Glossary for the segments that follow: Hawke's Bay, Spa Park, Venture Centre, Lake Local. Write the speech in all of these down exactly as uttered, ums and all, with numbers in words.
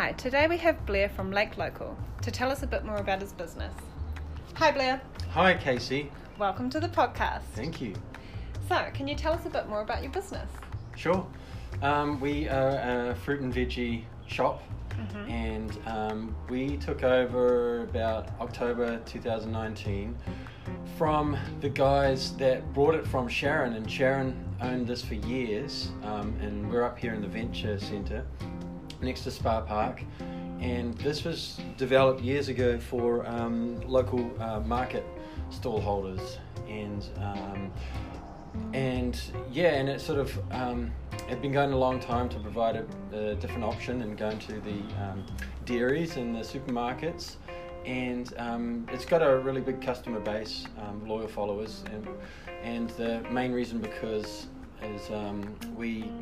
Hi, today we have Blair from Lake Local to tell us a bit more about his business. Hi Blair. Hi Casey. Welcome to the podcast. Thank you. So, can you tell us a bit more about your business? Sure. Um, we are a fruit and veggie shop, mm-hmm. and um, we took over about October two thousand nineteen from the guys that brought it from Sharon, and Sharon owned this for years, um, and we're up here in the Venture Centre next to Spa Park, and this was developed years ago for um, local uh, market stall holders, and um, and yeah and it sort of um, had been going a long time to provide a, a different option and going to the um, dairies and the supermarkets, and um, it's got a really big customer base, um, loyal followers, and, and the main reason because is um, we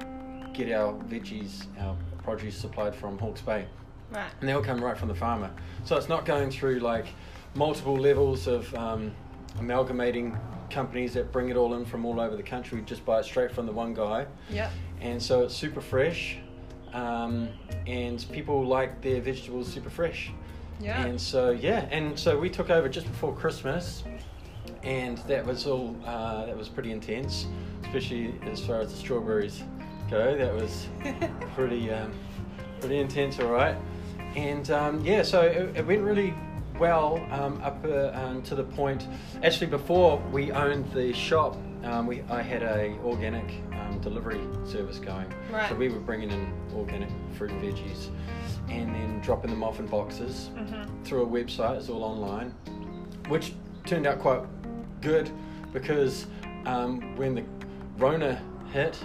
get our veggies, our produce supplied from Hawke's Bay, right. and they all come right from the farmer, so it's not going through like multiple levels of um, amalgamating companies that bring it all in from all over the country. We just buy it straight from the one guy, yeah and so it's super fresh, um, and people like their vegetables super fresh, yeah and so yeah and so we took over just before Christmas, and that was all uh, that was pretty intense, especially as far as the strawberries go. That was pretty um, pretty intense, all right and um, yeah so it, it went really well um, up uh, um, to the point, actually before we owned the shop, um, we I had a organic um, delivery service going, right. so we were bringing in organic fruit and veggies and then dropping them off in boxes mm-hmm. through a website. It's all online, which turned out quite good because um, when the Rona hit,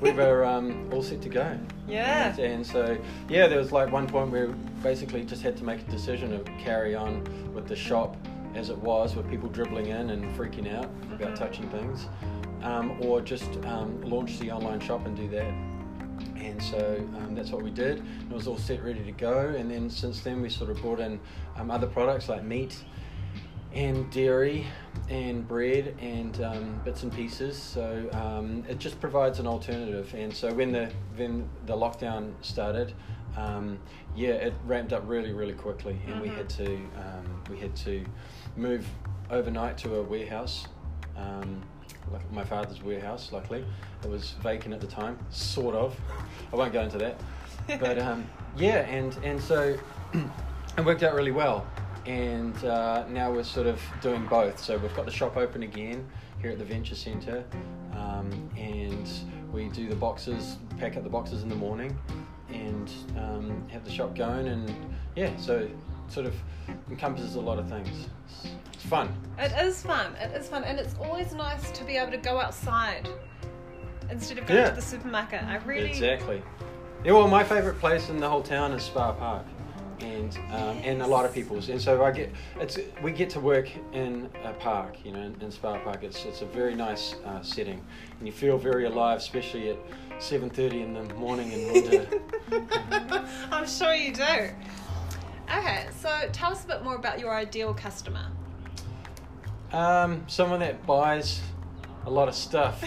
we were um, all set to go. Yeah. And, and so, yeah, there was like one point where we basically just had to make a decision to carry on with the shop as it was, with people dribbling in and freaking out mm-hmm. about touching things, um, or just um, launch the online shop and do that. And so um, that's what we did. It was all set, ready to go. And then since then, we sort of brought in um, other products like meat and dairy and bread and um, bits and pieces, so um, it just provides an alternative. And so when the when the lockdown started, um, yeah, it ramped up really really quickly, and mm-hmm. we had to um, we had to move overnight to a warehouse, um, like my father's warehouse. Luckily, it was vacant at the time, sort of. I won't go into that, but um, yeah, and and so it worked out really well. And uh, now we're sort of doing both. So we've got the shop open again here at the Venture Centre, um, and we do the boxes, pack up the boxes in the morning, and um, have the shop going. And yeah, so it sort of encompasses a lot of things. It's fun. It is fun. It is fun, and it's always nice to be able to go outside instead of going yeah. to the supermarket. I really exactly. Yeah. Well, my favourite place in the whole town is Spa Park. And um, yes. and a lot of people's, and so I get it's we get to work in a park, you know, in, in Spa Park. It's it's a very nice uh, setting, and you feel very alive, especially at seven thirty in the morning in winter. I'm sure you do. Okay, so tell us a bit more about your ideal customer. Um, someone that buys a lot of stuff.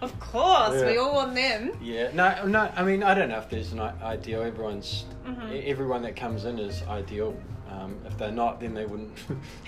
Of course, yeah. we all want them. Yeah, no, no. I mean, I don't know if there's an ideal. Everyone's, mm-hmm. everyone that comes in is ideal. Um, if they're not, then they wouldn't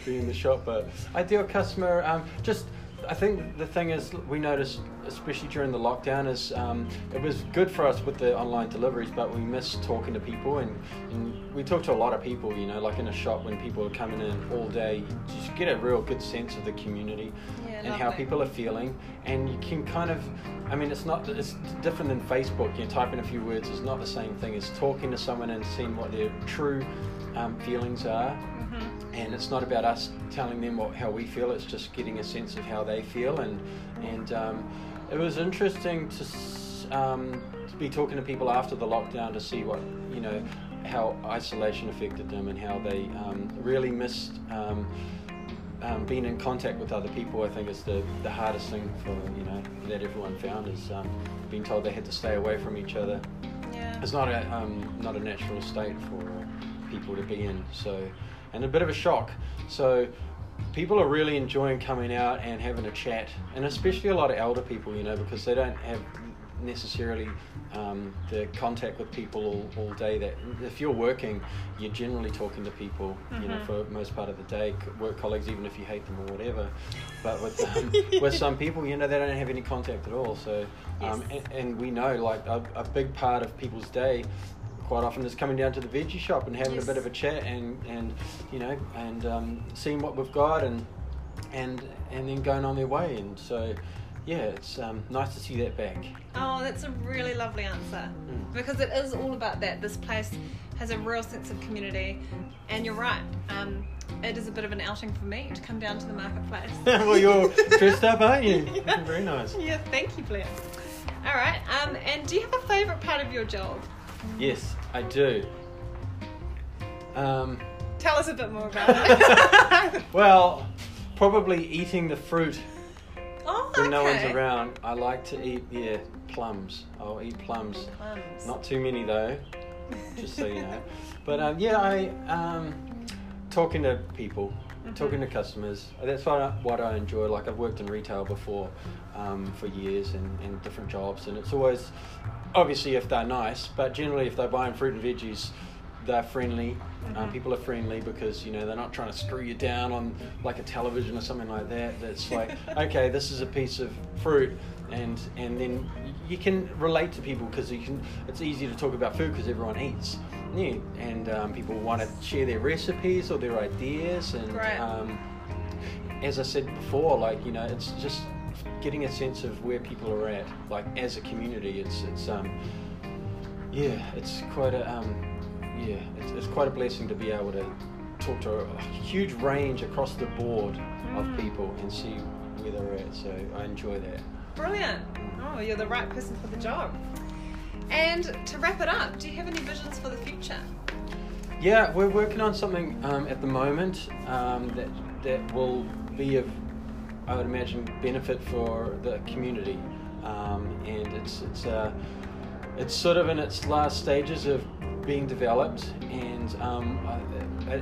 be in the shop. But ideal customer, um, just. I think the thing is, we noticed, especially during the lockdown, is um, it was good for us with the online deliveries, but we missed talking to people, and, and we talked to a lot of people, you know, like in a shop when people are coming in all day, you just get a real good sense of the community yeah, and lovely. How people are feeling, and you can kind of, I mean, it's not, it's different than Facebook, you type in a few words, it's not the same thing, it's talking to someone and seeing what their true um, feelings are. And it's not about us telling them what, how we feel, it's just getting a sense of how they feel. And and um, it was interesting to, um, to be talking to people after the lockdown to see what, you know, how isolation affected them and how they um, really missed um, um, being in contact with other people. I think is the, the hardest thing for, you know, that everyone found is um, being told they had to stay away from each other. Yeah. It's not a, um, not a natural state for people to be in, so... and a bit of a shock. So people are really enjoying coming out and having a chat, and especially a lot of elder people, you know, because they don't have necessarily um, the contact with people all, all day. That if you're working, you're generally talking to people, mm-hmm. you know, for most part of the day, work colleagues, even if you hate them or whatever. But with um, with some people, you know, they don't have any contact at all. So, um, yes. and, and we know, like, a, a big part of people's day quite often is coming down to the veggie shop and having yes. a bit of a chat and, and you know, and um, seeing what we've got and and and then going on their way. And so, yeah, it's um, nice to see that back. Oh, that's a really lovely answer, mm. because it is all about that. This place has a real sense of community, and you're right. Um, it is a bit of an outing for me to come down to the marketplace. Well, you're dressed up, aren't you? Yeah. Very nice. Yeah, thank you, Blair. All right, um, and do you have a favourite part of your job? Yes, I do. Um, Tell us a bit more about it. Well, probably eating the fruit. Oh, when okay. no one's around, I like to eat, yeah, plums. I'll eat plums. Plums. Not too many, though, just so you know. But, um, yeah, I um, talking to people, mm-hmm. talking to customers. That's what I, what I enjoy. Like, I've worked in retail before um, for years and, and different jobs, and it's always, obviously, if they're nice, but generally if they're buying fruit and veggies, they're friendly. Mm-hmm. Um, people are friendly because, you know, they're not trying to screw you down on like a television or something like that. That's like, okay, this is a piece of fruit, and and then you can relate to people because you can. It's easy to talk about food because everyone eats, yeah, and um, people want to share their recipes or their ideas. And right. um, as I said before, like, you know, it's just getting a sense of where people are at, like as a community. It's it's um yeah, it's quite a um. Yeah, it's, it's quite a blessing to be able to talk to a huge range across the board of people and see where they're at, so I enjoy that. Brilliant. Oh, you're the right person for the job. And to wrap it up, do you have any visions for the future? Yeah, we're working on something um, at the moment um, that, that will be of, I would imagine, benefit for the community. Um, and it's, it's, uh, it's sort of in its last stages of being developed, and um,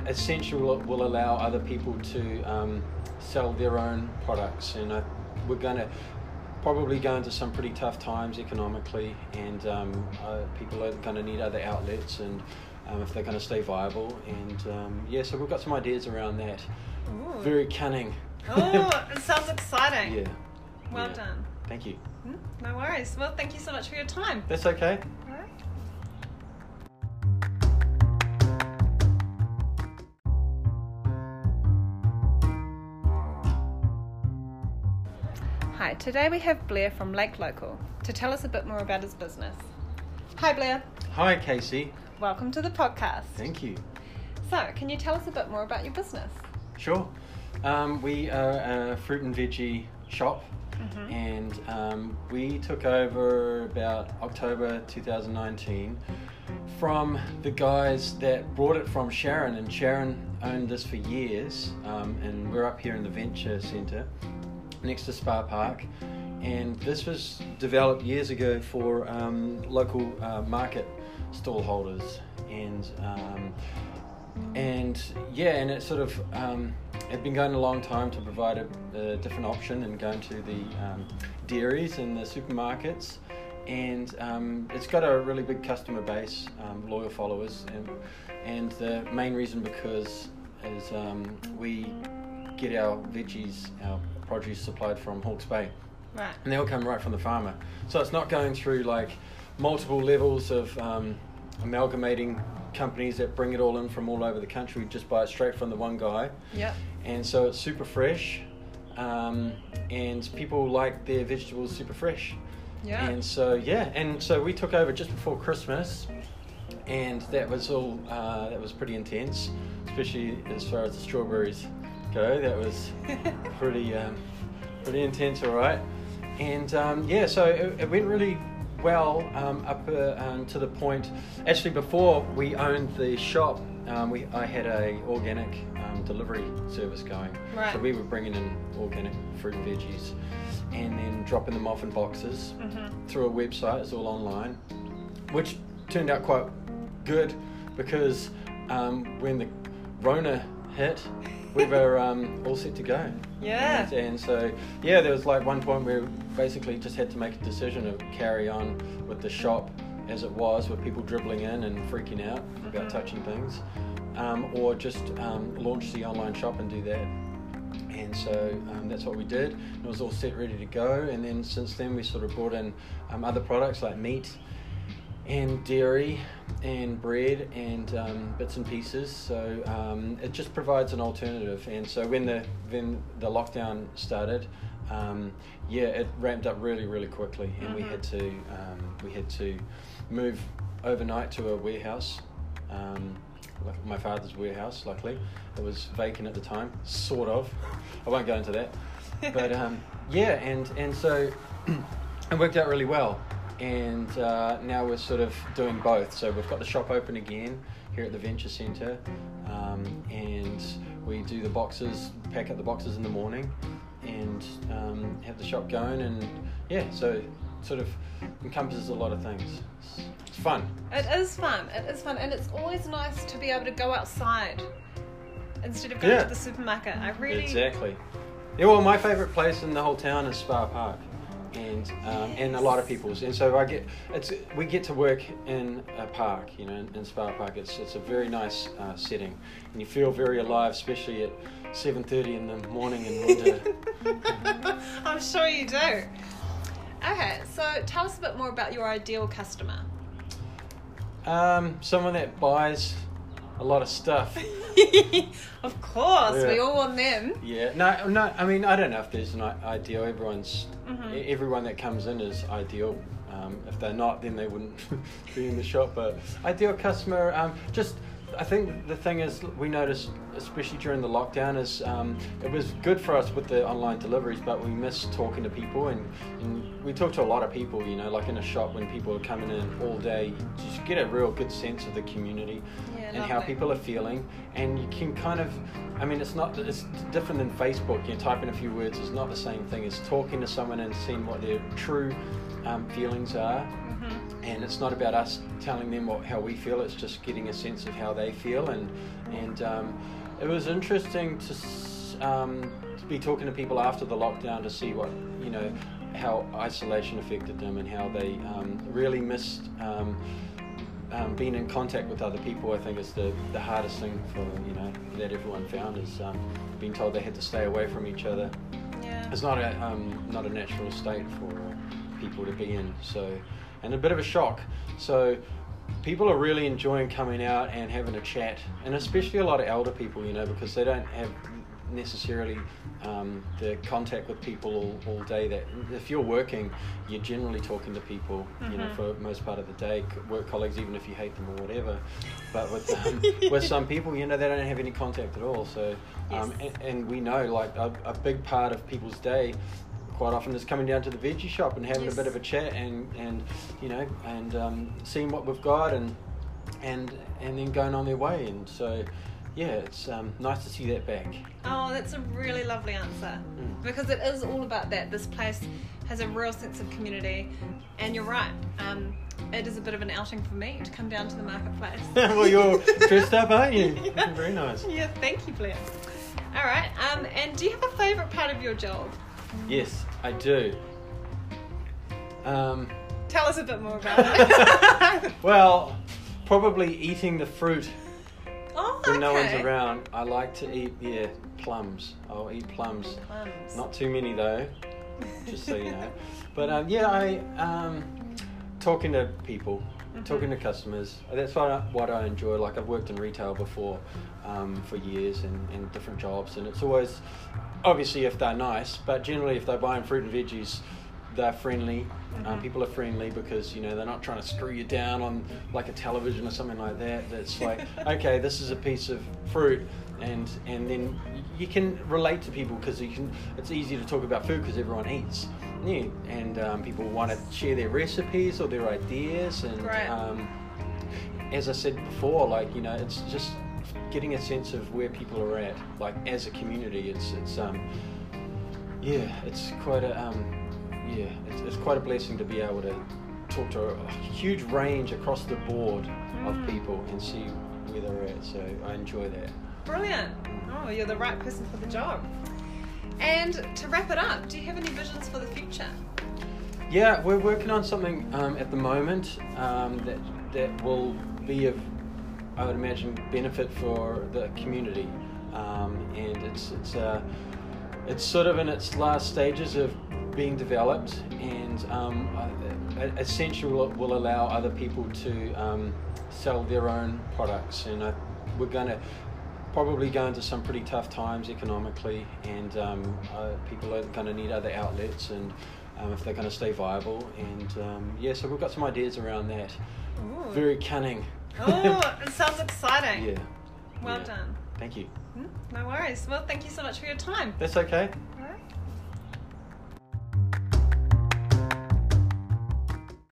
Essential will allow other people to um, sell their own products. And uh, we're going to probably go into some pretty tough times economically, and um, uh, people are going to need other outlets, and um, if they're going to stay viable. And um, yeah, so we've got some ideas around that. Ooh. Very cunning. Oh, it sounds exciting. Yeah. Well yeah. done. Thank you. No worries. Well, thank you so much for your time. That's okay. Hi, today we have Blair from Lake Local to tell us a bit more about his business. Hi Blair. Hi Casey. Welcome to the podcast. Thank you. So, can you tell us a bit more about your business? Sure. Um, we are a fruit and veggie shop, mm-hmm. and um, we took over about October twenty nineteen from the guys that brought it from Sharon, and Sharon owned this for years, um, and we're up here in the Venture Centre, next to Spa Park, and this was developed years ago for um, local uh, market stall holders, and um, and yeah, and it sort of um, had been going a long time to provide a, a different option and going to the um, dairies and the supermarkets, and um, it's got a really big customer base, um, loyal followers, and and the main reason because is um, we get our veggies, our produce supplied from Hawke's Bay, right. and they all come right from the farmer. So it's not going through like multiple levels of um, amalgamating companies that bring it all in from all over the country. We just buy it straight from the one guy. Yeah. And so it's super fresh, um, and people like their vegetables super fresh. Yeah. And so yeah, and so we took over just before Christmas, and that was all. Uh, that was pretty intense, especially as far as the strawberries go. That was pretty um, pretty intense, all right. And um, yeah, so it, it went really well um, up uh, um, to the point. Actually, before we owned the shop, um, we I had a organic um, delivery service going. Right. So we were bringing in organic fruit and veggies, and then dropping them off in boxes mm-hmm. through a website. It's all online, which turned out quite good because um, when the Rona hit. we were um, all set to go. Yeah. And, and so, yeah, there was like one point where we basically just had to make a decision to carry on with the shop as it was, with people dribbling in and freaking out about touching things, um, or just um, launch the online shop and do that. And so um, that's what we did. It was all set, ready to go. And then since then, we sort of brought in um, other products like meat and dairy and bread and um, bits and pieces. So um, it just provides an alternative. And so when the when the lockdown started, um, yeah, it ramped up really, really quickly, and mm-hmm. we had to um, we had to move overnight to a warehouse. Um, Like my father's warehouse, luckily. It was vacant at the time, sort of. I won't go into that. But um, yeah, and, and so it worked out really well. And uh, now we're sort of doing both. So we've got the shop open again here at the Venture Centre. Um, and we do the boxes, pack up the boxes in the morning and um, have the shop going. And yeah, so it sort of encompasses a lot of things. It's fun. It is fun. It is fun. And it's always nice to be able to go outside instead of going yeah. to the supermarket. I really... Exactly. Yeah, well, my favourite place in the whole town is Spa Park. And um, yes. and a lot of people's. And so I get it's we get to work in a park, you know, in, in Spa Park. It's it's a very nice uh, setting. And you feel very alive, especially at seven thirty in the morning in winter. I'm sure you do. Okay, so tell us a bit more about your ideal customer. Um, someone that buys a lot of stuff. Of course, yeah. We all want them. Yeah, no, no. I mean, I don't know if there's an ideal. Everyone's, mm-hmm. everyone that comes in is ideal. Um, if they're not, then they wouldn't be in the shop. But ideal customer, um, just. I think the thing is we noticed, especially during the lockdown, is um, it was good for us with the online deliveries, but we missed talking to people, and, and we talked to a lot of people, you know, like in a shop when people are coming in all day, you just get a real good sense of the community yeah, and lovely. How people are feeling, and you can kind of, I mean, it's not, it's different than Facebook. You type in a few words, it's not the same thing as talking to someone and seeing what their true um, feelings are. And it's not about us telling them what, how we feel, it's just getting a sense of how they feel. And and um, it was interesting to, um, to be talking to people after the lockdown to see what, you know, how isolation affected them and how they um, really missed um, um, being in contact with other people. I think is the, the hardest thing for, you know, that everyone found is um, being told they had to stay away from each other. Yeah. It's not a, um, not a natural state for people to be in. So. And a bit of a shock. So people are really enjoying coming out and having a chat, and especially a lot of elder people, you know, because they don't have necessarily um, the contact with people all, all day. That if you're working, you're generally talking to people, mm-hmm. you know, for most part of the day, work colleagues, even if you hate them or whatever. But with um, with some people, you know, they don't have any contact at all. So um, yes. and, and we know, like, a, a big part of people's day quite often is coming down to the veggie shop and having yes. a bit of a chat and, and you know, and um, seeing what we've got and and and then going on their way. And so, yeah, it's um, nice to see that back. Oh, that's a really lovely answer. Mm. Because it is all about that. This place has a real sense of community. And you're right. Um, it is a bit of an outing for me to come down to the marketplace. Well, you're dressed up, aren't you? Yeah. Very nice. Yeah, thank you, Blair. All right. Um, and do you have a favourite part of your job? Yes, I do. Um, Tell us a bit more about it. Well, probably eating the fruit oh, when okay. no one's around. I like to eat, yeah, plums. I'll eat plums. plums. Not too many though, just so you know. But um, yeah, I um, talking to people, mm-hmm. talking to customers. That's what I, what I enjoy. Like I've worked in retail before um, for years and, and different jobs, and it's always. Obviously if they're nice, but generally if they're buying fruit and veggies, they're friendly. Mm-hmm. Um, people are friendly because, you know, they're not trying to screw you down on like a television or something like that. That's like, okay, this is a piece of fruit. And and then you can relate to people because you can. It's easy to talk about food because everyone eats. Yeah. And um, people want to share their recipes or their ideas. And right. um, as I said before, like, you know, it's just... getting a sense of where people are at, like as a community, it's it's um yeah, it's quite a um yeah, it's, it's quite a blessing to be able to talk to a, a huge range across the board of people and see where they're at. So I enjoy that. Brilliant. Oh, you're the right person for the job. And to wrap it up, do you have any visions for the future? Yeah, we're working on something um, at the moment um, that that will be of, I would imagine, benefit for the community. Um, and it's it's uh, it's sort of in its last stages of being developed, and um, essentially will, will allow other people to um, sell their own products. And uh, we're going to probably go into some pretty tough times economically, and um, uh, people are going to need other outlets, and um, if they're going to stay viable. And um, yeah, so we've got some ideas around that. Ooh. Very cunning. Oh, it sounds exciting. Yeah. Well yeah. done. Thank you. No worries. Well, thank you so much for your time. That's okay.